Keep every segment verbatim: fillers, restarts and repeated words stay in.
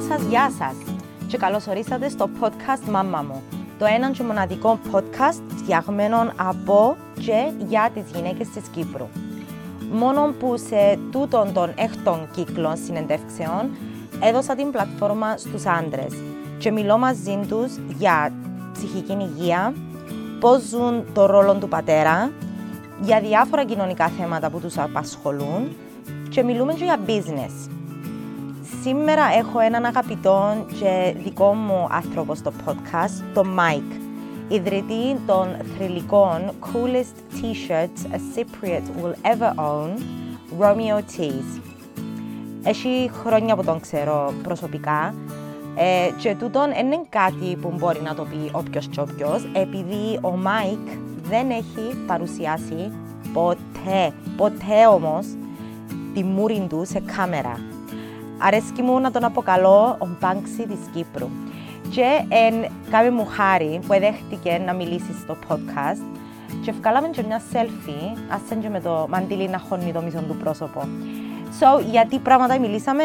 Γεια σας, γεια σας και καλώς ορίσατε στο podcast «Μάμμα μου», το έναν και μοναδικό podcast φτιαγμένο από και για τις γυναίκες της Κύπρου. Μόνο που σε τούτον των έκτων κύκλων συνεντεύξεων έδωσα την πλατφόρμα στους άντρες και μιλώ μαζί τους για ψυχική υγεία, πώς ζουν το ρόλο του πατέρα, για διάφορα κοινωνικά θέματα που τους απασχολούν και μιλούμε και για business. Σήμερα έχω έναν αγαπητό και δικό μου άνθρωπο στο podcast, τον Mike, ιδρυτή των θρυλικών coolest t-shirts a Cypriot will ever own, Romeo Tees. Έχει χρόνια που τον ξέρω προσωπικά ε, και τούτον είναι κάτι που μπορεί να το πει όποιος και όποιος, επειδή ο Mike δεν έχει παρουσιάσει ποτέ, ποτέ όμως, τη μούρη του σε κάμερα. Αρέσκει μου να τον αποκαλώ ο Μπάνξι της Κύπρου. Και εν κάμε μου χάρη που εδέχτηκε να μιλήσει στο podcast και βγάλαμε και μια selfie, ας και με το μαντήλι να χώνει το μισό του πρόσωπο. So, γιατί πράγματα μιλήσαμε,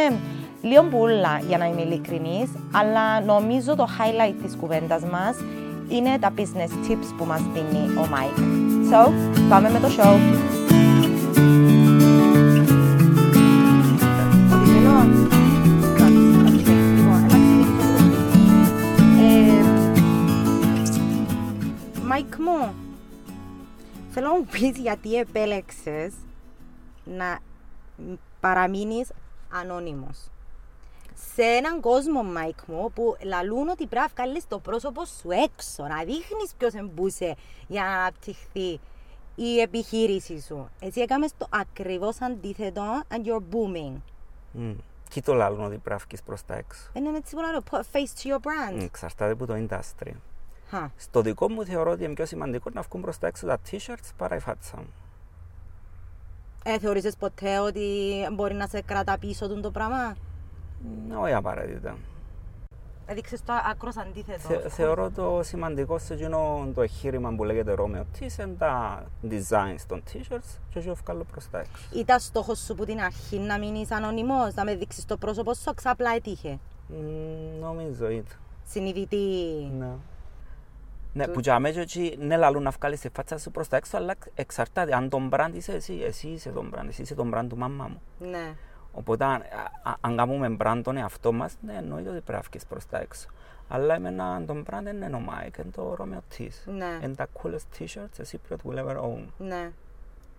λίγο πουλά για να είμαι ειλικρινής, αλλά νομίζω το highlight της κουβέντας μας είναι τα business tips που μας δίνει ο Mike. So, πάμε με το show. Μάικ μου, θέλω να μου πεις γιατί επέλεξες να παραμείνεις ανώνυμος σε έναν κόσμο, Μάικ μου, που λαλούν ότι πρέπει να βγάλεις το πρόσωπο σου έξω, να δείχνεις ποιος εμπούσε για να αναπτυχθεί η επιχείρηση σου. Εσύ έκαμες το ακριβώς αντίθετο and you're booming. Mm. Και το λαλούν ότι πρέπει να βγεις προς τα έξω. Είναι έτσι που λέω, put face to your brand. Mm, εξαρτάται από το industry. Huh. Στο δικό μου θεωρώ ότι είναι πιο σημαντικό να βγουν προς τα έξω τα t-shirts παρά η φάτσα μου. Ε, θεωρείς ποτέ ότι μπορεί να σε κρατά πίσω το πράγμα? Όχι απαραίτητα. Έδειξες το άκρος αντίθετο. Θε, θεωρώ το σημαντικό σε εκείνο το εγχείρημα που λέγεται Romeo Tees είναι τα designs των t-shirts και εγώ βγάλω προς τα έξω. Ήταν στόχος σου που την αρχή να μείνεις ανώνυμος, να με δείξεις το πρόσωπο σου, ξαπλά έτυχε? Mm, νομίζω ήταν. Συνειδητή. Ναι. Ναι, που για μέσα έτσι ναι λαλούν να βγάλεις τη φάτσα σου προς τα έξω, αλλά εξαρτάται αν τον brand είσαι εσύ, εσύ είσαι τον brand, εσύ είσαι τον brand του μαμά μου. Ναι. Οπότε αν, αν κάνουμε brand τον εαυτό μας, ναι, εννοείται ότι πρέπει να βγεις προς τα έξω. Αλλά εμένα τον brand δεν είναι ο Mike, είναι το Romeo Tees. Ναι. Είναι τα coolest t-shirts, a Cypriot will ever own. Ναι.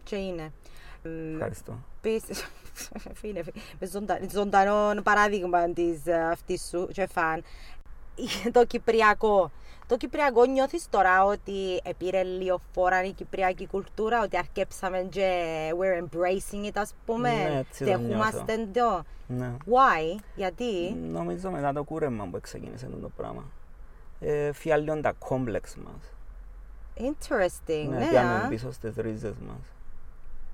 Και είναι. Ευχαριστώ. Πες, φίλε, ζωντανό παράδειγμα της αυτής σου και φαν. Το κυπριακό. Το κυπριακό νιώθεις τώρα ότι επήρε λίγο φόρα η κυπριακή κουλτούρα, ότι αρκέψαμε και we're embracing it, ας πούμε. Ναι, έτσι το νιώθω. Ναι. Why, γιατί? Νομίζω μετά το κούρεμα που ξεκίνησε το πράγμα. Ε, Φιαλίον τα κόμπλεξ μας. Interesting, ναι. Ναι, πιάνουν πίσω στις ρίζες μας.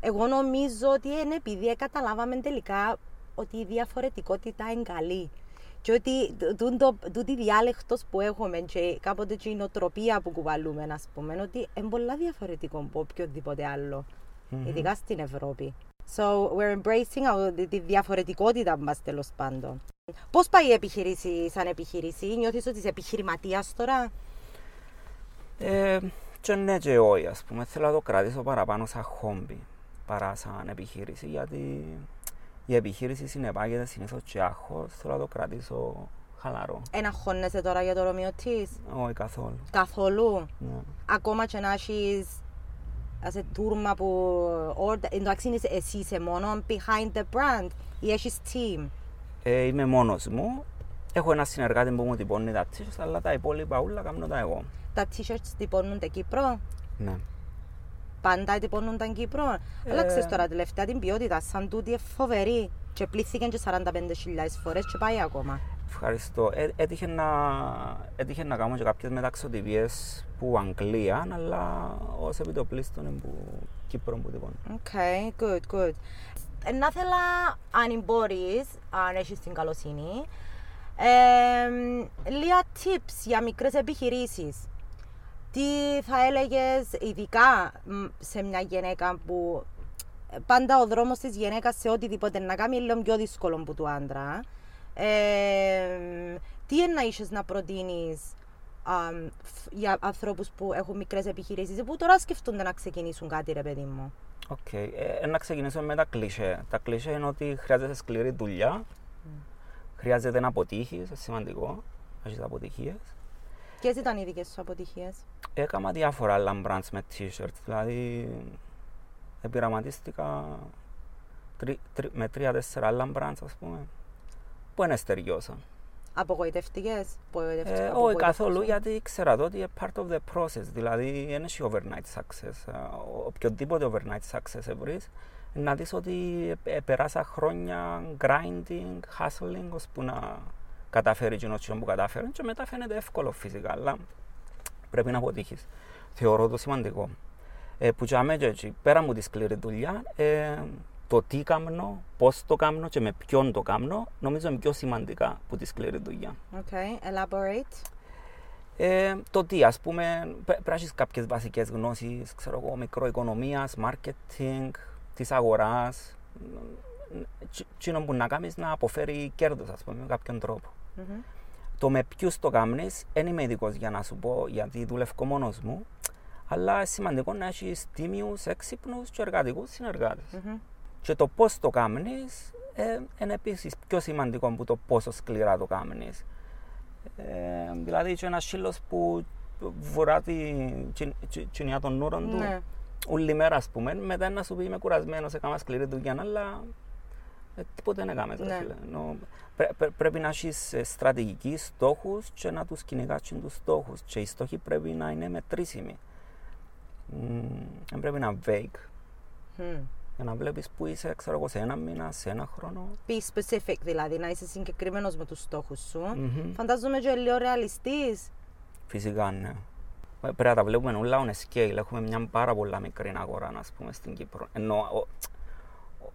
Εγώ νομίζω ότι είναι επειδή καταλάβαμε τελικά ότι η διαφορετικότητα είναι καλή. Και ότι τούτη διάλεκτος που έχουμε και κάποτε και η νοοτροπία που κουβαλούμε, να πούμε, ότι είναι πολλά διαφορετικό από οποιοδήποτε άλλο, mm-hmm. ειδικά στην Ευρώπη. So, we're embracing uh, τη διαφορετικότητα μας, τέλος πάντων. Πώς πάει η επιχείρηση σαν επιχείρηση, νιώθεις ότι είσαι επιχειρηματίας τώρα? Ε, και ναι και όχι, ας πούμε. Θέλω να το κρατήσω παραπάνω σαν χόμπι, παρά σαν επιχείρηση, γιατί... Η επιχείρηση συνεπάγεται συνήθως και άγχος, θέλω να το κρατήσω χαλαρό. Εναγχώνεσαι τώρα για το Romeo Tees? Όχι, καθόλου. Καθόλου. Ναι. Ακόμα και να έχεις σε τούρμα που... Εντάξει, εσύ είσαι μόνο behind the brand ή έχεις team? Ε, είμαι μόνος μου. Έχω ένα συνεργάτη που μου τυπώνει τα t-shirts, αλλά τα υπόλοιπα όλα κάνω τα εγώ. Τα t-shirts τυπώνονται Κύπρο? Ναι. Πάντα τυπώνουν τα Κύπρο. Ε... Αλλά ξέρεις τώρα τελευταία την ποιότητα, σαν τούτη είναι φοβερή. Και πλήθηκαν και σαράντα πέντε χιλιάδες φορές και πάει ακόμα. Ευχαριστώ. Έ, έτυχε, να, έτυχε να κάνω και κάποιες μεταξωτιβίες που Αγγλία, αλλά ως επιτοπλίστων είναι που Κύπρο που τυπώνουν. Οκ, okay, good, good. Να ήθελα, αν μπορείς, αν έχεις την καλοσύνη, ε, λίγα tips για μικρές επιχειρήσεις. Τι θα έλεγες ειδικά σε μια γυναίκα που πάντα ο δρόμος της γυναίκας σε οτιδήποτε να κάνει είναι λίγο πιο δύσκολο από του άντρα. Ε, τι εννοείς να προτείνεις α, για ανθρώπους που έχουν μικρές επιχειρήσεις ή που τώρα σκεφτούνται να ξεκινήσουν κάτι, ρε παιδί μου? Οκ. Okay. Ε, να ξεκινήσουμε με τα κλισέ. Τα κλισέ είναι ότι χρειάζεται σκληρή δουλειά, mm. χρειάζεται να αποτύχεις, σημαντικό, έχεις αποτυχίες. Ποιες ήταν οι δικές σου αποτυχίες? Έκανα διάφορα άλλα brands με t-shirts, δηλαδή επιραματίστηκα τρι, τρι, με τρία-τέσσερα άλλα brands, ας πούμε, που ενεστεριώσαν. Απογοητευτικές? Ε, όχι καθόλου, γιατί ήξερα το ότι είναι part of the process, δηλαδή είναι και overnight success. Οποιοδήποτε overnight success βρεις, να δεις ότι περάσα χρόνια grinding, hustling, ώσπου να καταφέρει και νότσιον που καταφέρει και μετά φαίνεται εύκολο φυσικά, αλλά πρέπει να αποτύχεις. Θεωρώ το σημαντικό. Ε, που τσάμε και έτσι, πέρα μου τη σκληρή δουλειά, ε, το τι κάνω, πώς το κάνω και με ποιον το κάνω, νομίζω είναι πιο σημαντικά που τη σκληρή δουλειά. Okay, elaborate. Ε, το τι, ας πούμε, πρέπει να έχεις κάποιες βασικές γνώσεις, ξέρω εγώ, μικροοικονομίας, marketing, της αγοράς, τι που να κάνεις να αποφέρει κέρδος, ας πούμε, με κάποιον τρόπο. Mm-hmm. Το με ποιους το κάνεις, δεν είμαι ειδικός για να σου πω, γιατί δουλεύω μόνος μου, αλλά σημαντικό να έχεις τίμιους, έξυπνους και εργατικούς συνεργάτες. Mm-hmm. Και το πώς το κάνεις, ε, είναι επίσης πιο σημαντικό από το πόσο σκληρά το κάνεις. Ε, δηλαδή, και ένας σύλλος που βουρά την κοινιά των νουρών του, mm-hmm. όλη μέρα, ας πούμε, μετά να σου πει είμαι κουρασμένος, έκανα σκληρή δουλειά, αλλά ε, τίποτε δεν έκαμε. Ναι. Νο, πρέ, πρέ, πρέπει να έχεις στρατηγικοί στόχους και να τους κυνηγάς τους στόχους. Και οι στόχοι πρέπει να είναι μετρήσιμοι. Δεν mm, πρέπει να είναι vague. Mm. Για να βλέπεις που είσαι, ξέρω εγώ, σε ένα μήνα, σε ένα χρόνο. Be specific, δηλαδή, να είσαι συγκεκριμένος με τους στόχους σου. Mm-hmm. Φαντάζομαι και λίγο ρεαλιστής. Φυσικά, ναι. Πρέπει να τα βλέπουμε όλα on scale. Έχουμε μια πάρα πολλά μικρή αγορά, ας πούμε, στην Κύπρο. Ενώ ο,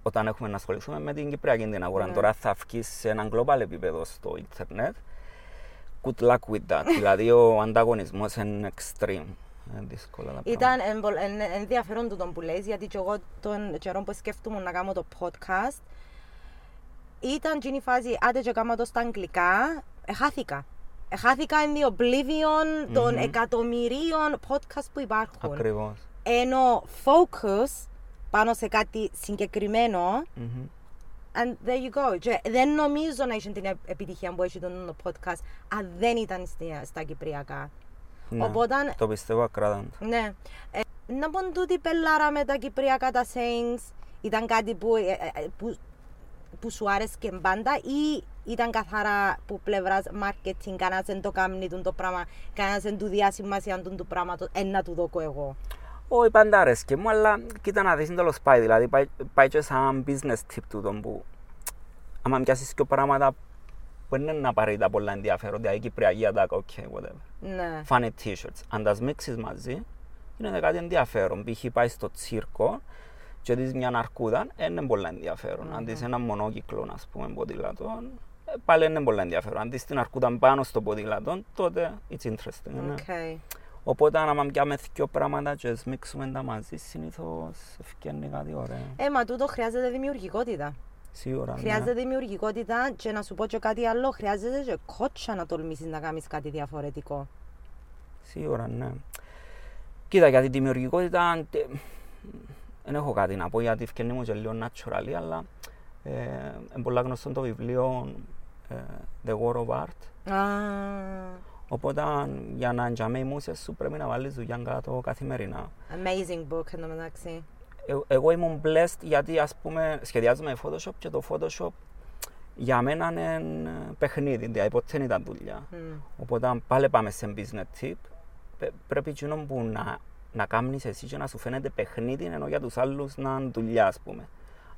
όταν έχουμε να ασχοληθούμε με την Κυπριακή την αγορά, yeah. τώρα θα βγεις σε έναν global επίπεδο στο ίντερνετ. Good luck with that. Δηλαδή ο ανταγωνισμός είναι extreme. Είναι δύσκολα τα πράγματα. Ήταν ενδιαφέρον το που λες, γιατί και εγώ τον καιρό που σκέφτομαι να κάνω το podcast, ήταν και η φάση, άντε και κάνω το στα αγγλικά, εχάθηκα. Χάθηκα in the oblivion mm-hmm. των εκατομμυρίων podcast που υπάρχουν. Ακριβώς. Ενώ focus πάνω σε κάτι συγκεκριμένο. Mm-hmm. And there you go. Και δεν νομίζω να είχε την επιτυχία που έχει το podcast αν δεν ήταν στα κυπριακά. Ναι, οπότε, το πιστεύω ακράδαντα. Ναι. Ε, να πον τούτη πελάρα με τα κυπριακά τα sayings ήταν κάτι που, ε, ε, που, που σου άρεσε και πάντα ή ήταν καθαρά που πλευράς marketing, κανένας δεν το κάνει το πράγμα, κανένας δεν του διασημασία του πράγματος, εν να του δώκω εγώ? Όχι, πάντα αρέσκει μου, αλλά κοίτα να δεις είναι τέλος πάει, δηλαδή πάει, πάει και σαν business tip του τον που άμα μοιάσεις και πράγματα που είναι να πάρει τα πολλά ενδιαφέροντα, η Κυπριακή αντάκα, οκ, okay, whatever. Ναι. Funny t-shirts, αν τα μίξεις μαζί, είναι κάτι ενδιαφέρον, π.χ. πάει στο τσίρκο, και δεις μια αρκούδα, είναι πολύ ενδιαφέρον. Mm-hmm. Αν δεις ένα μονόκυκλο, ας πούμε, ποδηλατών, πάλι είναι πολύ ενδιαφέρον. Αν δεις την αρκούδα πάνω στο ποδηλατών, τότε it's interesting. Okay. Ναι. Οπότε, άμα πιάμε δύο πράγματα και σμίξουμε τα μαζί, συνήθως ευκαιρνεί κάτι ωραίο. Ε, μα τούτο χρειάζεται δημιουργικότητα. Σίγουρα, χρειάζεται ναι. δημιουργικότητα και να σου πω και κάτι άλλο, χρειάζεται και κότσα να τολμήσεις να κάνεις κάτι διαφορετικό. Σίγουρα, ναι. Κοίτα, για τη δημιουργικότητα, δεν έχω κάτι να πω γιατί ευκαινή μου και λίγο naturally, αλλά είναι ε, πολλά γνωστό το βιβλίο ε, The War of Art. Ah. Οπότε για να εντιαμεί οι μούσες σου πρέπει να βάλεις δουλειά κάτω καθημερινά. Amazing book εν τω μεταξύ. Ε, εγώ ήμουν blessed γιατί ας πούμε σχεδιάζομαι Photoshop και το Photoshop για μένα είναι παιχνίδι, δηλαδή ποτέ δεν ήταν δουλειά. Mm. Οπότε πάλι πάμε σε business tip, πρέπει κοινό που να να κάνεις εσύ και να σου φαίνεται παιχνίδι ενώ για τους άλλους να είναι δουλειά, ας πούμε.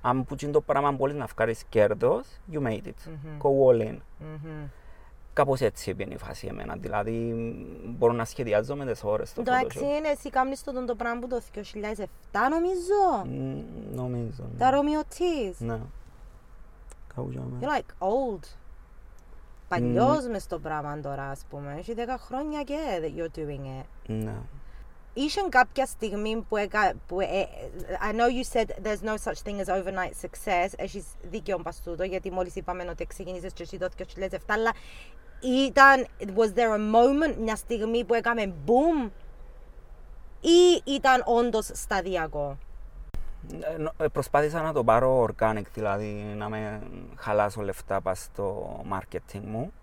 Αν που είναι το πράγμα μπορείς να βγάλεις κέρδος, you made it. Mm-hmm. Go all in. Mm-hmm. Κάπως έτσι είναι η φάση εμένα, δηλαδή μπορώ να σχεδιάζω με τις ώρες στο Photoshop. Εντάξει είναι, εσύ κάνεις το, το πράγμα που το δύο χιλιάδες επτά νομίζω. Mm, νομίζω, ναι. Τα Romeo Tees. Ναι. Καουζάμε. You're like old. Παλιός mm. μες το πράγμα τώρα, ας πούμε. Έχει δέκα χρόνια και you're doing it. Ναι. Είχε κάποια στιγμή που, εκα, που ε, I know you said there's no such thing as overnight success. Έχεις δίκιο μπας τούτο, γιατί μόλις είπαμε ότι ξεκίνησες και εσύ το δύο χιλιάδες επτά, αλλά ήταν, was there a moment, μια στιγμή που έκαμε boom, ή ήταν όντως σταδιακό? Προσπάθησα να το πάρω organic, δηλαδή να με χαλάσω λεφτά πας στο marketing μου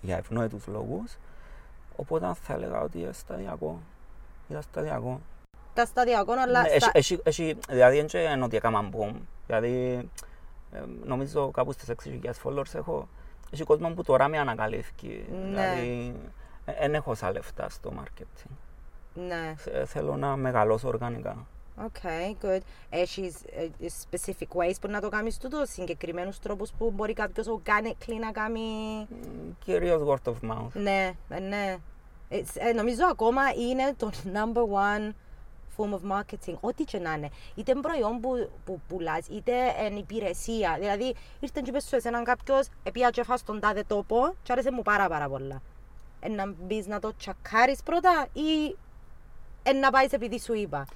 για ευνόητους λόγους. Οπότε θα έλεγα ότι είναι σταδιακό. Ήταν σταδιακό. Ήταν σταδιακό, αλλά... Δηλαδή δεν ξέρω ότι έκαναν boom. Δηλαδή νομίζω κάπου στις έξι χιλιάδες followers έχω. Έχει κόσμο που τώρα με ανακαλύφθηκε. Δηλαδή δεν έχω σαν λεφτά στο marketing. Ναι. Θέλω να μεγαλώσω οργανικά. Okay, good. Έχεις specific ways που να το κάνεις τούτο, συγκεκριμένους τρόπους που μπορεί κάποιος organically να κάνει... Κυρίως word of mouth. Ναι, ναι. It's, νομίζω ακόμα είναι το number one form of marketing, ό,τι και να είναι. Είτε προϊόν που, που πουλάς, είτε εν υπηρεσία. Δηλαδή, ήρθε και πες σου εσέναν κάποιος, επία και φας τον τάδε τόπο και άρεσε μου πάρα πάρα πολλά. Ε, να μπεις να το τσακάρεις πρώτα ή ε, να πάεις επειδή σου είπα.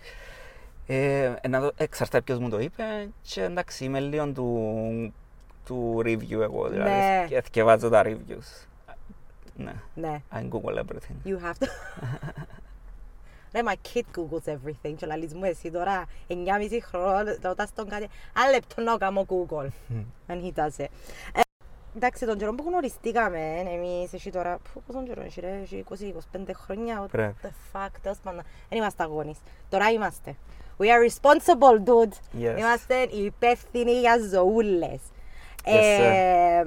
Ε, εξαρτάται ποιος μου το είπε και εντάξει είμαι λίγο του, του review εγώ, δηλαδή ναι. Εθκευάζω τα reviews. Ναι, ναι. I Google everything. You have to. Ρε, my kid Googles everything και λαλείς μου εσύ τώρα, εννιάμιση χρόνια, ρωτάς τον κάτι, αν λεπτό να κάνω Google, αν κοιτάσαι. Εντάξει, τον καιρό που γνωριστήκαμε, εμείς εσύ τώρα, πόσο καιρό είσαι ρε, είκοσι είκοσι πέντε χρόνια, what the fuck, τέλος πάντων, δεν είμαστε αγώνες, τώρα είμαστε. We are responsible, dude. Yes. Είμαστε υπεύθυνοι για ζωούλες. Yes, ε,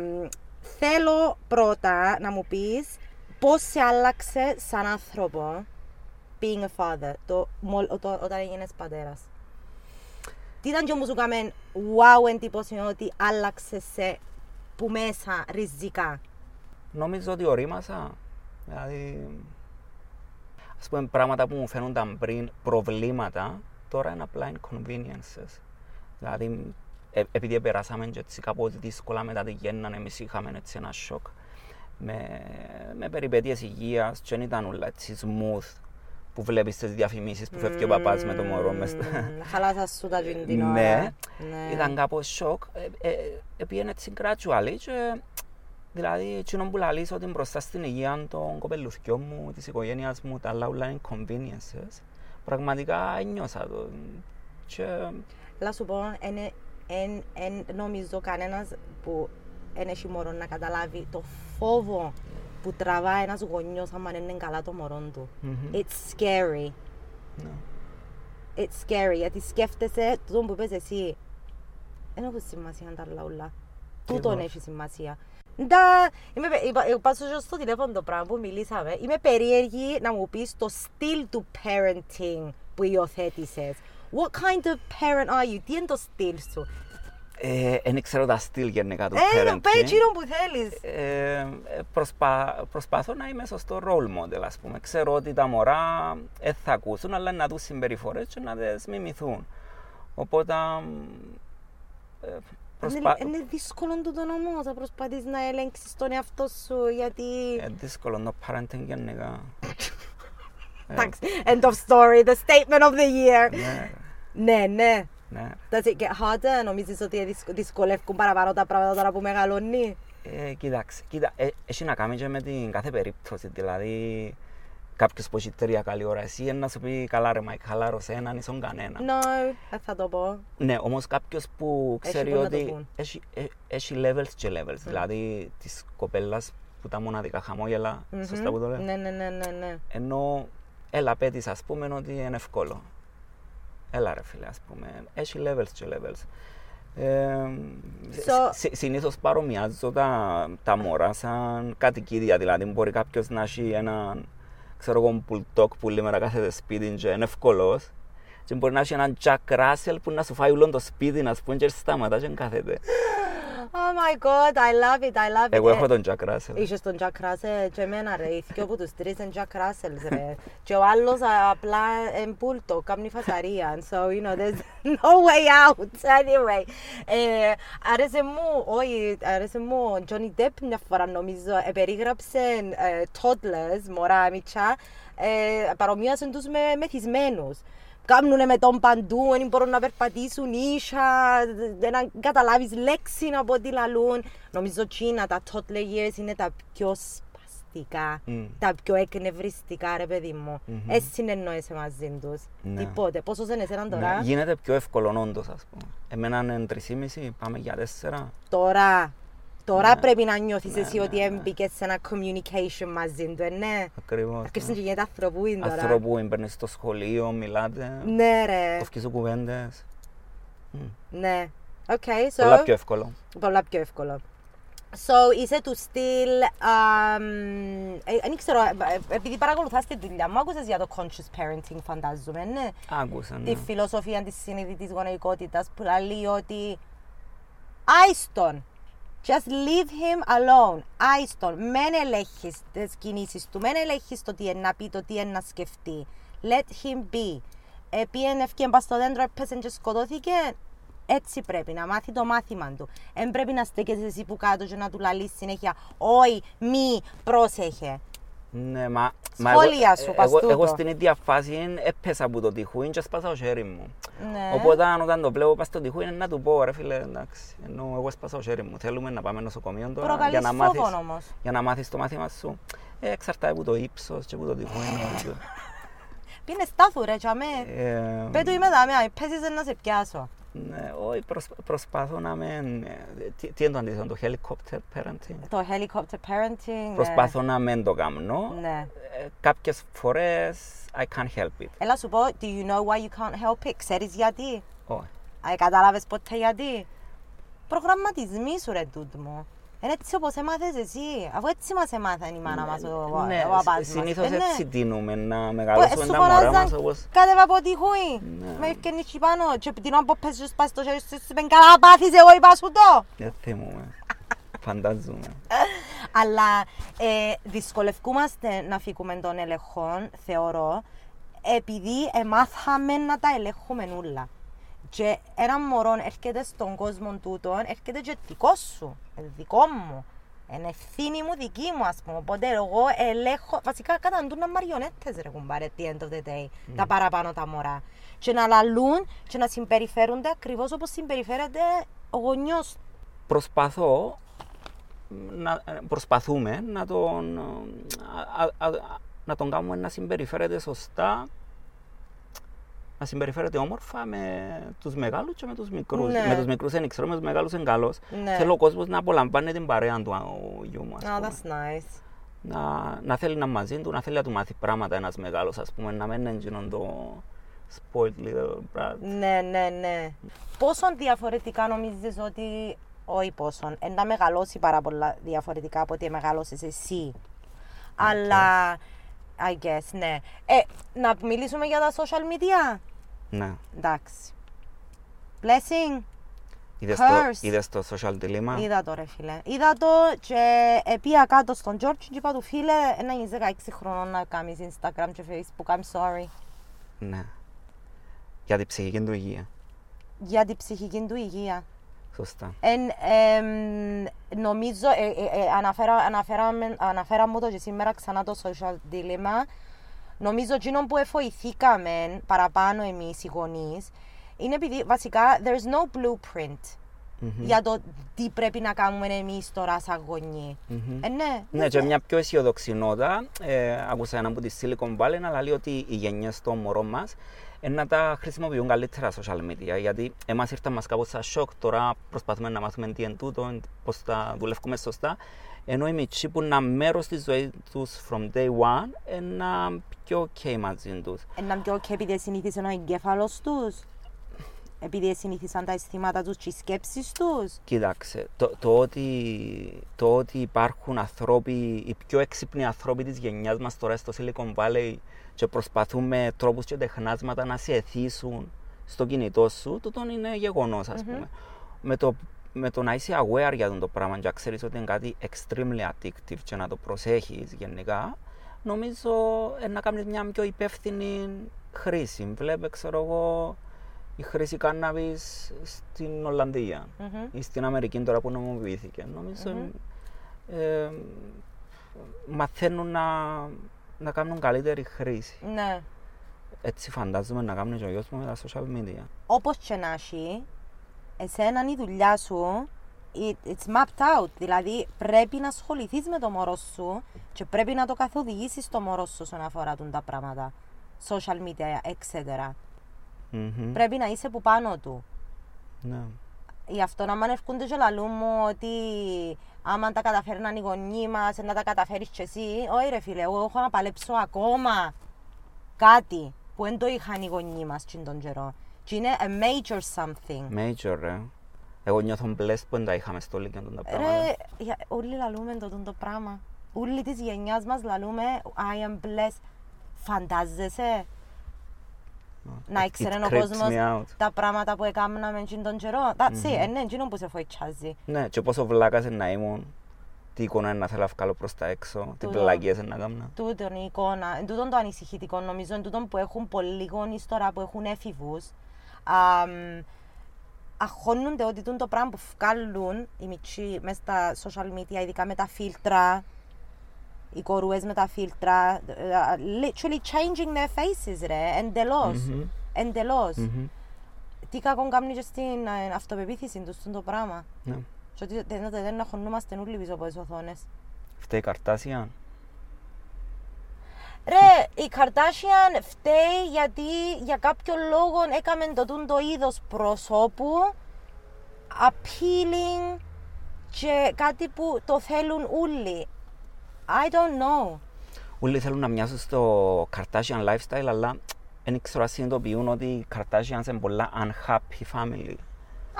θέλω πρώτα να μου πεις πώς σε άλλαξε σαν άνθρωπο, being a father, το, το, το, όταν έγινες πατέρας. Τι ήταν και όμως σου κάμεν, wow, εντύπωση ότι άλλαξε σε που μέσα ριζικά. Νομίζω ότι ορίμασα, δηλαδή, ας πούμε πράγματα που μου φαίνονταν πριν προβλήματα, τώρα είναι απλά inconveniences. Δηλαδή, ε, επειδή περάσαμε και έτσι κάπως δύσκολα μετά τη γέννα, εμείς είχαμε έτσι ένα σοκ με, με περιπέτειες υγείας και δεν ήταν όλα έτσι smooth που βλέπεις στις διαφημίσεις που φεύγει mm, ο παπάς με το μωρό μες. Χαλάσα σου τα την ώρα. Ναι, ήταν κάπως σοκ. Ε, ε, Επήγαινε έτσι gradually και δηλαδή εκείνον που λαλείς ότι μπροστά στην υγεία των κοπελουθιών μου, της οικογένειας μου, τα άλλα όλα inconveniences. Πραγματικά νιώσα το και... Λα σου πω, εν νομίζω κανένας που εν έχει μωρό να καταλάβει το φόβο που τραβά ένας γονιός άμα είναι καλά το μωρόν του. Mm-hmm. It's scary. No. It's scary, γιατί σκέφτεσαι το που είπες εσύ. Εν έχω σημασία τα λαούλα. Τούτον έχει σημασία. Ντα, πάσω στο τηλέφωνο το πράγμα που μιλήσαμε. Είμαι περίεργη να μου πεις το στυλ του parenting που υιοθέτησες. What kind of parent are you? Τι είναι το στυλ σου? Εν ξέρω τα στυλ γενικά του parenting. Ε, πες εκείνο που θέλεις. Προσπαθώ να είμαι σωστό role model, ας πούμε. Ξέρω ότι τα μωρά δεν θα ακούσουν, αλλά να τους συμπεριφορές και να τις μιμηθούν. Οπότε... Προσπα... Είναι δύσκολο τούτο όμως, θα προσπαθείς να ελέγξεις τον εαυτό σου, γιατί... Είναι δύσκολο, το parenting γενικά. Thanks. End of story, the statement of the year. Ναι, ναι. Does it get harder? Νομίζεις ότι δυσκολεύκουν παραπάνω τα πράγματα τώρα που μεγαλώνει? Κοιτάξτε, έχει να κάνει και με την κάθε περίπτωση, δηλαδή... Κάποιος που έχει τρία καλή ώρα, εσύ είναι να σου πει καλά ρε Μάικ, χαλάρωσε έναν ίσον κανένα. Ναι, δεν θα το πω. Ναι, όμως κάποιος που ξέρει ότι έχει levels και levels, δηλαδή της κοπέλας που τα μοναδικά χαμόγελα, σωστά που το λέω. Ναι, ναι, ναι. Ενώ έλα πέτης ας πούμε ότι είναι εύκολο. Έλα ρε φίλε ας πούμε, έχει levels και levels. Συνήθως παρομοιάζω τα μωρά σαν κατοικίδια, δηλαδή μπορεί κάποιος να έχει έναν... Ξέρω εγώ, πουλτόκ που λίμερα κάθεται σπίτι και είναι εύκολος και μπορεί να έχει έναν Jack Russell που να σου φάει ούλον το σπίτι, να σου πούν και σταματά και κάθεται. Α, Oh my God, I love it, I love it. Εγώ έχω τον Jack Russell. Είχες τον Jack Russell και εμένα ρε, οι δυο που τους τρεις είναι Jack Russells ρε. Και ο άλλος απλά είναι πούλτο, κάμνει φασαρία. So, you know, there's no way out, anyway. Ε, αρέσε μου, όχι, αρέσε μου, ο Johnny Depp μια φορά νομίζω, περίγραψε ε, toddlers, μωρά, μητσά, ε, παρομοιάσαν τους με μεθυσμένους. Κάμνουνε με τον παντού, δεν μπορούν να περπατήσουν ίσια, δεν καταλάβεις λέξη από ό,τι λαλούν. Νομίζω Κίνα, τα toddler years είναι τα πιο σπαστικά, mm. τα πιο εκνευριστικά ρε παιδί μου. Mm-hmm. Εσύ συνεννοείσαι μαζί τους, ναι. Τίποτε. Πόσο είναι εσέναν τώρα. Ναι. Γίνεται πιο εύκολο όντως ας πούμε. Εμένα είναι τρεισήμιση, πάμε για τέσσερα. Τώρα. Τώρα ναι, πρέπει να νιώθεις ναι, εσύ ναι, ότι έμπηκες σε ένα communication μαζί του, ναι. Ακριβώς. Αρκεύσουν ναι, και γίνεται ανθρωπούιν τώρα. Ανθρωπούιν, παίρνεις στο σχολείο, μιλάτε. Ναι ρε. Κοφκίζουν κουβέντες. Ναι. Οκ, okay, so... Πολλά πιο εύκολο. Πολλά πιο εύκολο. So, είσαι του στυλ... Δεν ξέρω, επειδή παρακολουθάς τη δουλειά μου, άκουσες για το conscious parenting φαντάζομαι, ναι. Άκουσα, ναι. Τη φιλοσοφία της συνειδητής γονεϊκότητας που λέει ότι άιστον. Just leave him alone. Άιστον. Μεν ελέγχεις τις κινήσεις του. Μεν ελέγχεις το τι είναι να πει, το τι είναι να σκεφτεί. Let him be. Επίεν ευκέν πας στο δέντρο, έπαιζεν και σκοτώθηκε. Έτσι πρέπει να μάθει το μάθημα του. Εν πρέπει να στέκεσαι εσύ που κάτω και να του λαλείς συνέχεια. Όχι, μη, πρόσεχε. Ναι, μα... Σχόλια σου, πας τούτο. Εγώ στην ίδια φάση έπαιζα από το τυχούιν και σπάσα το χέρι μου. Οπότε όταν το βλέπω πας στο τυχούιν να του πω ρε φίλε εντάξει, ενώ εγώ σπάσα το χέρι μου. Θέλουμε να πάμε νοσοκομείο τώρα για να μάθεις το μάθημα σου. Εξαρτάται από το ύψος και από το τυχούιν. Πίνε στάθου ρε και αμέ. Πέτου είμαι δάμε, παίζεις να σε πιάσω. Όχι, προσπαθώ να με... Τι είναι το αντίθετο, το helicopter parenting. Το helicopter parenting, προσπαθώ να με το κάνω. Κάποιες φορές, I can't help it. Έλα σου πω, do you know why you can't help it? Ξέρεις γιατί? Όχι. Κατάλαβες ποτέ γιατί? Προγραμματισμοί σου ρε τούτο μου. Είναι έτσι όπως έμαθες εσύ, αφού έτσι μας έμαθαν η μάνα μας, ο παπάς μας. Συνήθως έτσι τίνουμε να μεγαλώσουμε τα μωρά μας όπως... Κάτεβα από τη χούη, με ευκαινείς και πάνω και τίνω από πες και σπάσεις το χέρι σου, είπαν καλά πάθεις, εγώ είπα σου το. Δεν θυμούμε, φαντάζομαι. Αλλά δυσκολευκούμαστε να φύγουμε των ελεγχών, θεωρώ, επειδή μάθαμε να τα ελεγχούμε όλα. Και ένα μωρό έρχεται στον κόσμο τούτον, έρχεται και δικό σου, δικό μου, είναι ευθύνη μου, δική μου ας πούμε, οπότε εγώ ελέγχω, βασικά καταντούν να μαριονέτες ρε κουμπάρε, the end of the day, mm. τα παραπάνω τα μωρά. Και να λαλούν και να συμπεριφέρονται ακριβώς όπως συμπεριφέρεται ο γονιός. Προσπαθώ, να, προσπαθούμε να τον, α, α, να τον κάνουμε να συμπεριφέρεται σωστά, να συμπεριφέρεται όμορφα με τους μεγάλους και με τους μικρούς. Ναι. Με τους μικρούς δεν ξέρω, με τους μεγάλους είναι καλός. Ναι. Θέλω ο κόσμος να απολαμβάνει την παρέα του γιού μου, ας oh, πούμε. That's nice. Να, να θέλει να είναι μαζί του, να θέλει να του μάθει πράγματα ένας μεγάλος, ας πούμε, να μην έγιναν το spoiled little brat. Ναι, ναι, ναι. Πόσο διαφορετικά νομίζεις ότι... Όχι πόσο, εν να μεγαλώσει πάρα πολλά διαφορετικά από ότι μεγαλώσεις εσύ. Okay. Αλλά... I guess, ναι. Ε, να μιλήσουμε για τα social media. Ναι. Εντάξει. Blessing. Είδες Curse. Το, είδες το social dilemma. Είδα το ρε φίλε. Είδα το και πήγα κάτω στον George και είπα του φίλε να γίνεις δεκαέξι χρονών να κάνεις Instagram και Facebook. I'm sorry. Ναι. Για την ψυχική του υγεία. Για την ψυχική του υγεία. Σωστά. Εν, εμ, νομίζω, ε, ε, ε, αναφέρα, αναφέρα, αναφέρα μου το και σήμερα ξανά το social dilemma. Νομίζω ότι που εφοηθήκαμε παραπάνω εμείς οι γονείς είναι επειδή βασικά there's no blueprint mm-hmm. για το τι πρέπει να κάνουμε εμείς τώρα σαν γονείς. Mm-hmm. Ε, ναι, ναι και μια πιο αισιοδοξινότητα, ε, άκουσα ένα από τη Silicon Valley να λέει ότι οι γενιές των μωρών μας να τα χρησιμοποιούν καλύτερα social media, γιατί εμάς ήρθαν μας κάπως σαν σοκ, τώρα προσπαθούμε να μάθουμε τι είναι τούτο, πώς τα δουλεύουμε σωστά, ενώ οι μητσοί που είναι μέρος της ζωής τους from day one, είναι πιο ok μαζί τους. Είναι πιο ok επειδή συνήθισαν ο εγκέφαλος τους, επειδή συνήθισαν τα αισθήματα τους και οι σκέψεις τους. Κοίταξε, το, το, ότι, το ότι υπάρχουν ανθρώποι, οι πιο έξυπνοι ανθρώποι της γενιάς μας τώρα στο Silicon Valley, και προσπαθούν με τρόπους και τεχνάσματα να σε εθίσουν στο κινητό σου, τούτο είναι γεγονός, ας mm-hmm. πούμε. Με το, με το να είσαι aware για τον το πράγμα και ξέρεις ότι είναι κάτι extremely addictive και να το προσέχεις γενικά, νομίζω να κάνεις μια πιο υπεύθυνη χρήση. Βλέπε, ξέρω εγώ, η χρήση κάναβης στην Ολλανδία mm-hmm. ή στην Αμερική τώρα που νομοποιήθηκε. Νομίζω mm-hmm. ε, μαθαίνουν να, να κάνουν καλύτερη χρήση. Ναι. Έτσι φαντάζομαι να κάνουν και ο γιος μου με τα social media. Όπως και να έχει, εσέναν η δουλειά σου, it's mapped out. Δηλαδή πρέπει να ασχοληθείς με το μωρό σου και πρέπει να το καθοδηγήσεις το μωρό σου όσον αφορά τα πράγματα. Social media, et cetera. Mm-hmm. Πρέπει να είσαι που πάνω του. Ναι. Γι' αυτό να μην ευκούνται και λαλού μου ότι άμα τα καταφέρναν οι γονείς μας, να τα καταφέρεις και εσύ. Όχι ρε φίλε, εγώ έχω να παλέψω ακόμα κάτι που δεν το είχαν οι γονείς μας και τον καιρό. Και είναι a major something. Major, ρε. Εγώ νιώθω μπλες που δεν τα είχαμε στο Λύκειο τον τα πράγματα. Ρε, όλοι λαλούμε τον το πράγμα. Όλοι της γενιάς μας λαλούμε I am blessed. Φαντάζεσαι να ήξερε ο κόσμος τα πράγματα που έκαναμε και τον καιρό. That's it, είναι εκείνο που σε φοητσάζει. Ναι, και πόσο βλάκας να ήμουν, τι εικόνα να θέλω να βγάλω προς τα έξω, τι πλαγιές να κάνω. Τούτον η εικόνα, τούτον το ανησυχητικό νομίζω, είναι τούτον που έχουν πολλοί γονείς τώρα που έχουν έφηβους. Αχώνονται ότι το πράγμα που βγάλουν οι μικροί μέσα στα social media, ειδικά με τα φίλτρα, οι κορούες με τα φίλτρα, uh, literally changing their faces ρε, εντελώς, mm-hmm. εντελώς. Mm-hmm. Τι κακόν κάνουν και στην uh, αυτοπεποίθηση τους το πράγμα. Ναι. Yeah. Και ότι δεν, δεν αχωνούμαστε όλοι πίσω από τις οθόνες. Φταίει η Καρτάσιαν. Ρε, η Καρτάσιαν φταίει γιατί για κάποιο λόγο έκαμε το τούντο είδος προσώπου appealing και κάτι που το θέλουν όλοι. I don't know. Όλοι θέλουν να μοιάζουν στο Kardashian lifestyle, αλλά δεν ξέρω να συνειδητοποιούν ότι οι Kardashians είναι πολλά unhappy family.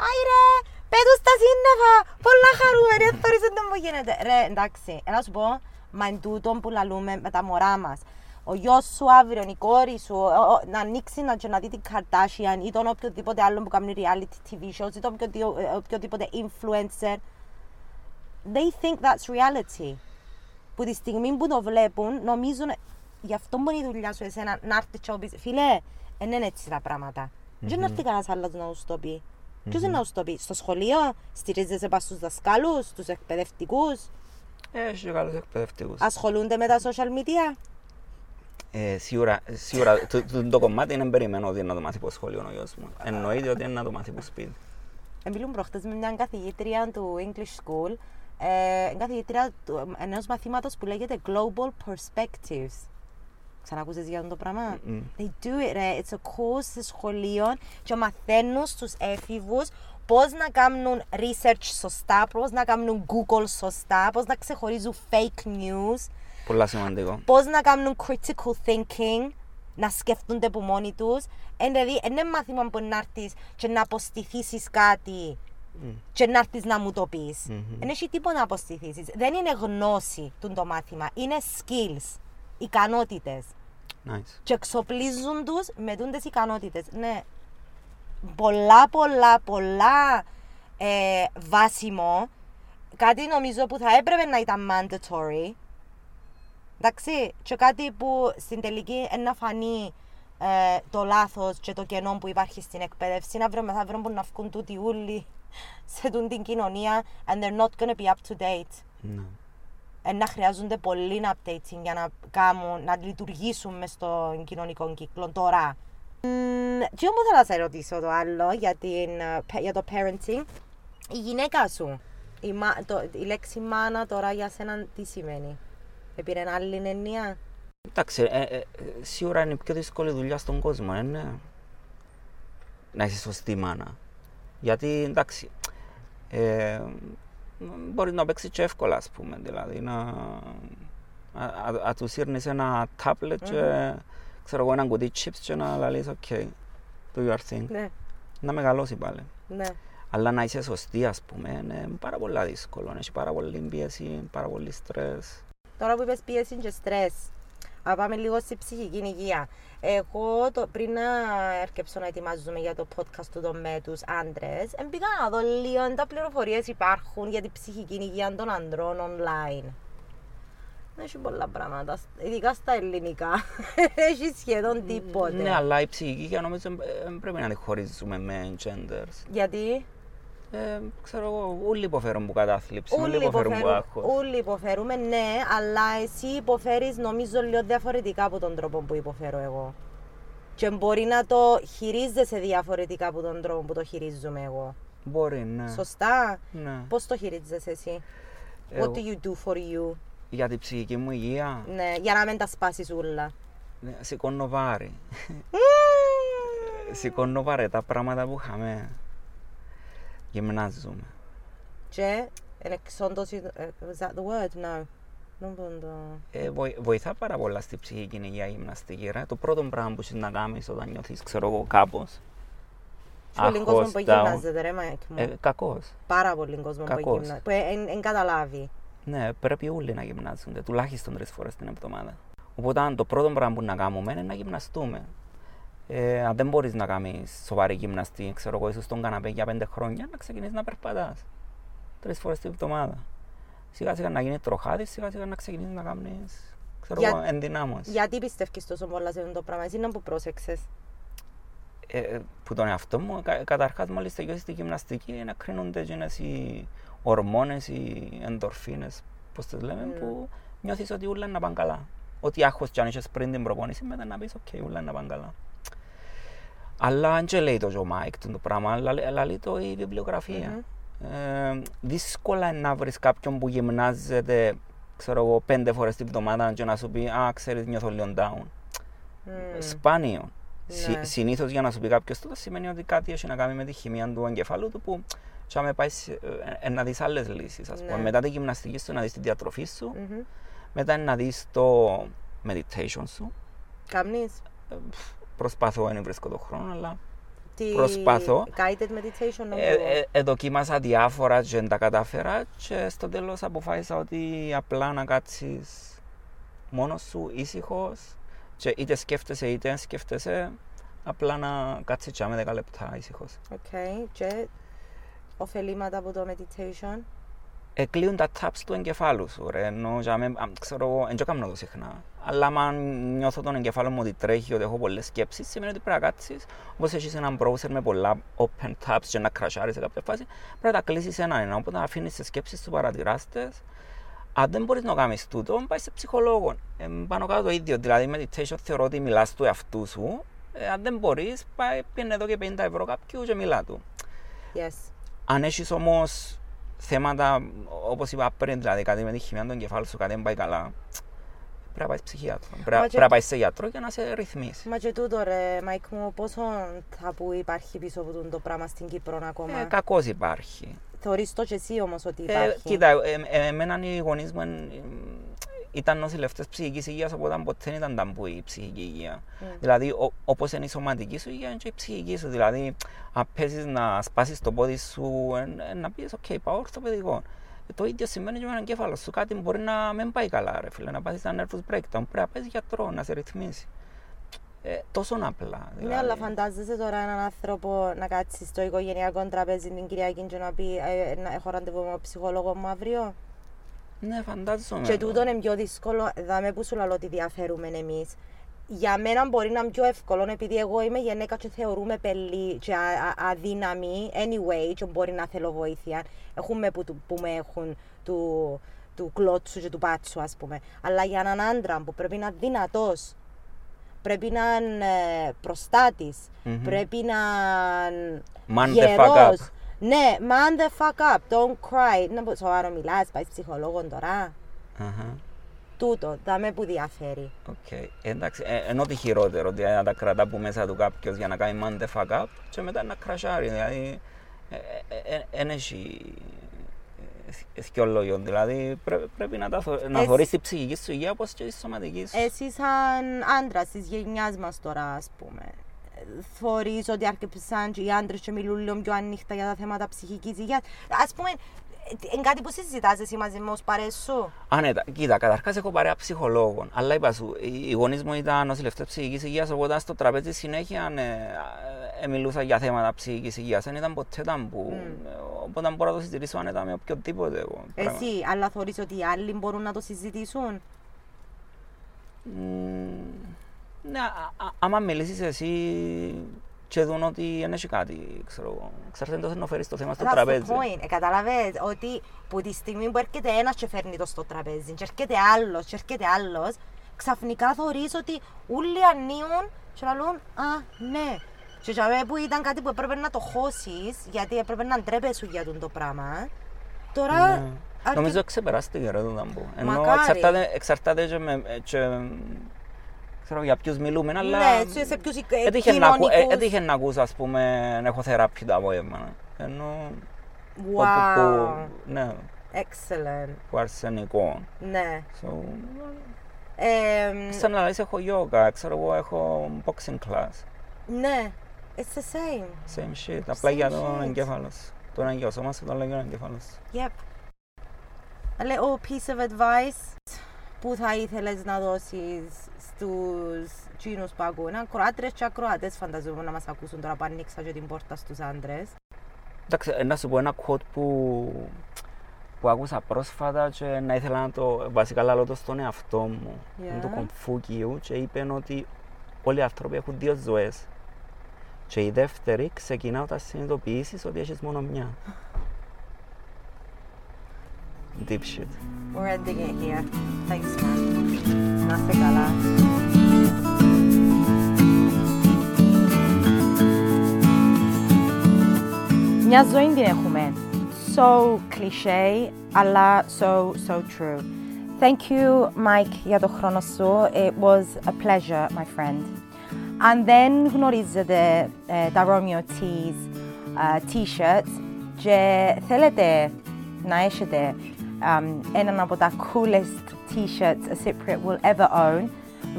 Άι ρε, πέτους στα σύννεφα, πολλά χαρούμενοι, δεν θωρίζουν τον που γίνεται. Ρε, εντάξει, να σου πω, μα εν τούτον που λαλούμε με τα μωρά μας. Ο γιος σου αύριο, η κόρη σου, να ανοίξει να δει την Kardashian ή τον οποιοδήποτε άλλο που κάνει reality τι βι shows ή τον οποιοδήποτε influencer. They think that's reality. Που τη στιγμή που το βλέπουν, νομίζουν γι' αυτό μπορεί η δουλειά σου εσένα να έρθει και όπις. Φίλε, δεν είναι έτσι τα πράγματα. Δεν mm-hmm. έρθει κανένας άλλος να σου το πει. Mm-hmm. Ποιος είναι να σου το πει, στο σχολείο, στηρίζεσαι πάνω στους δασκάλους, στους εκπαιδευτικούς. Έχει και καλούς εκπαιδευτικούς. Ασχολούνται με τα social media. Ε, σίγουρα, σίγουρα το, το, το κομμάτι είναι περιμένω ότι είναι να το μάθει από σχολείο ο γιος μου. Εννοείται ότι είναι να το μάθει από σπίτι. Μιλούν προχτές με μια καθηγήτρια του English School. Είναι καθηγήτρια ενός μαθήματος που λέγεται Global Perspectives. Ξανακούσες για αυτό το πράγμα. Mm-hmm. They do it, right? It's a course σε σχολείων και μαθαίνουν στους έφηβους πώς να κάνουν research σωστά, πώς να κάνουν Google σωστά, πώς να ξεχωρίζουν fake news. Πολλά σημαντικό. Πώς να κάνουν critical thinking, να σκεφτούνται από μόνοι τους. Εν δηλαδή, είναι μάθημα που να έρθεις και να αποστηθήσεις κάτι. Mm. Και να έρθεις να μου το πεις. Mm-hmm. Δεν έχει τίποτα να αποστηθήσεις. Δεν είναι γνώση το μάθημα. Είναι skills, ικανότητες. Nice. Και εξοπλίζουν τους με τούντες ικανότητες. Ναι. Πολλά, πολλά, πολλά ε, βάσιμο. Κάτι νομίζω που θα έπρεπε να ήταν mandatory. Εντάξει. Και κάτι που στην τελική να φανεί ε, το λάθος και το κενό που υπάρχει στην εκπαίδευση. Αύριο μεθαύριο μπορούν να βγουν τούτοι όλοι σε την κοινωνία and they're not going to be up to date. No. Ε, να χρειάζονται πολύ updating για να, κάνουν, να λειτουργήσουν μες στον κοινωνικό κύκλο τώρα. Mm, τι όμως θα σε ρωτήσω το άλλο για, την, για το parenting. Η γυναίκα σου, η, το, η λέξη μάνα τώρα για σένα τι σημαίνει, επήρε άλλη έννοια. Εντάξει, ε, ε, σίγουρα είναι η πιο δύσκολη δουλειά στον κόσμο, ε, ναι. Να είσαι σωστή μάνα. Γιατί εντάξει, ε, μπορεί να παίξει και εύκολα, ας πούμε, δηλαδή να α, α, α, του σύρνεις ένα τάπλετ mm-hmm. και ξέρω εγώ έναν κουτί chips και να λαλείς, ok, do your thing, ναι. Να μεγαλώσει πάλι. Ναι. Αλλά να είσαι σωστή, ας πούμε, είναι πάρα πολύ δύσκολο, έχει πάρα πολύ πίεση, πάρα πολύ στρες. Τώρα που είπες πίεση και στρες, να πάμε λίγο στη ψυχική υγεία. Εγώ το, πριν να έρκεψω να ετοιμάζουμε για το podcast του το με τους άντρες, πήγα να δω λίγο αν τα πληροφορίες υπάρχουν για την ψυχική υγεία των ανδρών online. Έχει πολλά πράγματα, ειδικά στα ελληνικά. Έχει σχεδόν τίποτε. Ναι, αλλά η ψυχική υγεία νομίζω πρέπει να τη χωρίζουμε με genders. Γιατί? Ε, ξέρω εγώ, όλοι υποφέρουν που κατάθλιψη, όλοι υποφέρουν που άγχος. Όλοι υποφέρουμε, ναι, αλλά εσύ υποφέρεις νομίζω λίγο διαφορετικά από τον τρόπο που υποφέρω εγώ. Και μπορεί να το χειρίζεσαι διαφορετικά από τον τρόπο που το χειρίζομαι εγώ. Μπορεί, ναι. Σωστά. Ναι. Πώς το χειρίζεσαι εσύ? Εγώ... What do you do for you? Για την ψυχική μου υγεία. Ναι, για να μην τα σπάσεις όλα. Ναι, σηκώνω βάρη. Σηκώνω βάρη τα πράγματα που είχαμε. Γυμνάζομαι. Και εξόντωση, was that the word? No. Ε, βοηθά πάρα πολλά στη ψυχική υγεία η γυμναστική. Ρε. Το πρώτο πράγμα που να κάνεις όταν νιώθεις, ξέρω εγώ, κάπως. Πολύ κόσμο που γυμνάζεται, ρε Μάικ μου. Ε, κακός. Πάρα πολύ κόσμο που γυμνάζεται. Που εν καταλάβει. Ναι, πρέπει όλοι να γυμνάζονται, τουλάχιστον τρεις φορές την εβδομάδα. Οπότε το πρώτο πράγμα που να κάνουμε είναι να γυμναστούμε. Ε, αν δεν μπορείς να κάνεις σοβαρή γυμναστή, ξέρω εγώ, είσαι στον καναπέ για πέντε χρόνια, να ξεκινήσεις να περπατάς. Τρεις φορές την εβδομάδα. Σιγά σιγά να γίνει τροχάδι, σιγά σιγά να ξεκινήσεις να κάνεις, ξέρω εγώ, για... ενδυνάμωση. Γιατί πιστεύεις τόσο πολλά σε αυτό το πράγμα, εσύ να που πρόσεξες? Ε, που τον εαυτό μου, κα, καταρχάς μόλις τελειώσεις τη γυμναστική, να κρίνονται εκείνες οι ορμόνες, οι ενδορφίνες, πώς τις λέμε, mm. που νιώθεις ότι ούλα να πάνε καλά. Ότι άγχος κι αν είχες πριν την προπόνηση, μετά να πεις, ok, ούλα να πάνε καλά. Αλλά αν και λέει το Μάικ το πράγμα, αλλά λέει το η βιβλιογραφία. Mm-hmm. Ε, δύσκολα είναι να βρεις κάποιον που γυμνάζεται, ξέρω εγώ, πέντε φορές την εβδομάδα και να σου πει «Α, ξέρεις, νιώθω λίγο down». Mm. Σπάνιο. Ναι. Συνήθως για να σου πει κάποιος τότε σημαίνει ότι κάτι έχει να κάνει με τη χημεία του εγκεφάλου του που θα πάει ε, να δεις άλλες λύσεις. Ας ναι. πούμε. Μετά τη γυμναστική σου να δεις τη διατροφή σου, mm-hmm. μετά να δεις το meditation σου. Καμνείς. Ε, Προσπαθώ, δεν βρίσκω τον χρόνο, αλλά τι... προσπαθώ. Guided meditation νομίζω. Ε, ε, ε, δοκίμασα διάφορα και δεν τα κατάφερα και στο τέλος αποφάσισα ότι απλά να κάτσεις μόνος σου, ήσυχος και είτε σκέφτεσαι είτε δεν σκέφτεσαι, απλά να κάτσεις και με δέκα λεπτά ήσυχος. Οκ, okay. Και ωφελήματα από το meditation. Εκλείουν τα taps του εγκεφάλου σου, ρε, ενώ για με, ξέρω εγώ, δεν το κάνω συχνά. Αλλά αν νιώθω τον εγκεφάλο μου ότι τρέχει, ότι έχω πολλές σκέψεις, σημαίνει ότι πρέπει να κάτσεις, όπως έχεις έναν browser με πολλά open tabs και να κρασάρεις σε κάποια φάση, πρέπει να τα κλείσεις έναν-ένα, οπότε αφήνεις τις σκέψεις σου, παρατηράς τις. Αν δεν μπορείς να κάνεις τούτο, πάει σε ψυχολόγο. Ε, πάνω κάτω το ίδιο, δηλαδή meditation θεωρώ ότι μιλάς του εαυτού σου, ε, αν δεν μπορείς, πάει πιένε εδώ και πενήντα ευρώ κάποιου και μιλά του. Yes. Αν έχεις όμως θέματα, όπως είπα πριν, δηλαδή κάτι με τη χημεία του εγκεφάλου σου, κάτι δεν πάει καλά, πρέπει να πάει σε ψυχιάτρο, πρέπει να πάει σε γιατρό για να σε ρυθμίσει. Μα και τούτο ρε Μάικ μου, πόσο θα που υπάρχει πίσω από το πράγμα στην Κύπρο ακόμα? Ε, κακώς υπάρχει. Θεωρείς το και εσύ όμως ότι υπάρχει? Ε, κοίτα, ε, ε, εμένα οι γονείς μου ε, ήταν νοσηλευτές ψυχικής υγείας, οπότε ποτέ δεν ήταν ταμπού η ψυχική υγεία. Mm. Δηλαδή, ο, όπως είναι η σωματική σου υγεία, είναι και η ψυχική σου. Δηλαδή, αν παίζεις να σπάσεις το πόδι σου, ε, ε, να πεις, οκ, okay, πάω ορθοπαιδικό. Ε, το ίδιο σημαίνει και με τον εγκέφαλο σου. Κάτι μπορεί να μην πάει καλά, ρε φίλε, να πάθεις ένα nervous breakdown. Πρέπει να πας γιατρό, να σε ρυθμίσει. Ε, τόσο απλά. Δηλαδή. Ναι, αλλά φαντάζεσαι τώρα έναν άνθρωπο να κάτσει στο οικογενειακό τραπέζι την Κυριακή και να πει ε, να έχω ραντεβού με ψυχολόγο μου αύριο. Ναι, φαντάζομαι. Και τούτο είναι πιο δύσκολο. Δάμε που σου λαλώ ότι διαφέρουμε εμείς. Για μένα μπορεί να είναι πιο εύκολο επειδή εγώ είμαι γυναίκα και θεωρούμε πελή και αδύναμη. Anyway, και μπορεί να θέλω βοήθεια. Έχουμε που, που με έχουν του, του κλώτσου και του πάτσου, ας πούμε. Αλλά για έναν άντρα που πρέπει να είναι δυνατός, πρέπει να είναι προστάτης, mm-hmm. πρέπει να είναι γερός. Ναι, man the fuck up, don't cry. Να σοβαρό μιλάς, πάει ψυχολόγο τώρα. Uh-huh. Τούτο, δάμε που διαφέρει. Οκ, okay. Εντάξει, ε, ενώ τη χειρότερο, δηλαδή να τα κρατά που μέσα του κάποιος για να κάνει man the fuck up και μετά να κρασάρει, δηλαδή δεν έχει δυο λόγιων, δηλαδή πρέ, πρέπει να, να θωρείς την ψυχική σου υγεία όπως και τη σωματική σου. Εσύ σαν άντρας της γενιάς μας τώρα, ας πούμε, θεωρείς ότι αρκεψαν και οι άντρες και μιλούν λίγο πιο ανοιχτά για τα θέματα ψυχικής υγείας? Ας πούμε, Είναι κάτι που συζητάς εσύ μαζί με τους παρέες σου? Α, ναι, κοίτα, καταρχάς έχω παρέα ψυχολόγων. Αλλά είπα σου, οι γονείς μου ήταν νοσηλευτές ψυχικής υγείας, οπότε στο τραπέζι συνέχεια μιλούσα για θέματα ψυχικής υγείας. Δεν ήταν ποτέ ταμπού. Οπότε μπορώ να το συζητήσω ανέτα με οποιοδήποτε. Εσύ, αλλά θεωρείς ότι οι άλλοι μπορούν να το συζητήσουν? Ναι, άμα μιλήσεις εσύ και δουν ότι δεν έχει κάτι, ξέρω εγώ. Ξέρετε να φέρεις το θέμα στο τραπέζι. Ε, καταλαβες ότι που τη στιγμή που έρχεται ένας και φέρνει το στο τραπέζι και έρχεται άλλος και έρχεται άλλος, ξαφνικά θεωρείς ότι όλοι ανίουν και λαλούν «Α, ναι». Και για που ήταν κάτι που έπρεπε να το χώσεις, γιατί έπρεπε να ντρέπεσαι για τον το πράγμα, τώρα... Ναι. Αρκε... Νομίζω ξεπεράστηκε ρε το να μπω. Ενώ εξαρτάται, εξαρτάται και με... Και... Ξέρω για ποιους μιλούμε, αλλά ναι, σε ποιους έτυχε κοινωνικούς. Να, έτυχε να ακούς, ας πούμε, να έχω θεράπη τα απόγευμα. Ενώ... Wow! Που, ναι. Excellent. Που αρσενικό. Ναι. So, um, σαν να λες, έχω yoga, ξέρω εγώ, έχω boxing class. Ναι. It's the same. Same shit. Απλά για τον εγκέφαλο σου. Τον αγιώσμα σου, τον εγκέφαλο σου. Yep. A little piece of advice. Πού θα ήθελες να δώσεις στους Τσίνους που ακούνε, ακροάτρες και ακροάτες, φανταζόμουν να μας ακούσουν τώρα που ανοίξα και την πόρτα στους άντρες? Εντάξει, να σου πω ένα quote που, που άκουσα πρόσφατα και να ήθελα να το βασικά λαλώ το στον εαυτό μου. Yeah. Είναι του Κομφούκιου και είπε ότι όλοι οι άνθρωποι έχουν δύο ζωές και η δεύτερη ξεκινά όταν συνειδητοποιήσεις ότι έχεις μόνο μια. Deep shit. We're ending it here. Thanks, man. Να σε καλά. Μια ζωή την έχουμε. So cliché, αλλά so, so true. Thank you, Mike, για το χρόνο σου. It was a pleasure, my friend. Αν δεν γνωρίζετε uh, τα Romeo Tees uh, t-shirts και θέλετε να έχετε Um, έναν από τα coolest t-shirts a Cypriot will ever own,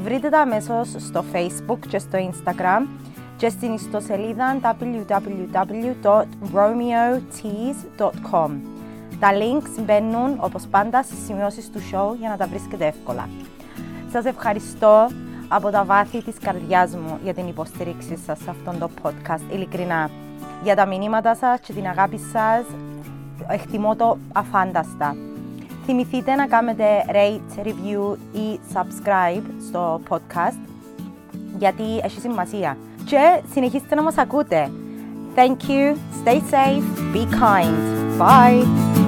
βρείτε τα αμέσως στο Facebook και στο Instagram και στην ιστοσελίδα double-u double-u double-u dot romeo tees dot com. Τα links μπαίνουν όπως πάντα στις σημειώσεις του show για να τα βρίσκετε εύκολα. Σας ευχαριστώ από τα βάθη της καρδιάς μου για την υποστήριξη σας σε αυτόν το podcast, ειλικρινά. Για τα μηνύματα σας και την αγάπη σας, εκτιμώ το αφάνταστα. Θυμηθείτε να κάνετε rate, review ή subscribe στο podcast, γιατί έχει σημασία. Και συνεχίστε να μας ακούτε. Thank you, stay safe, be kind. Bye!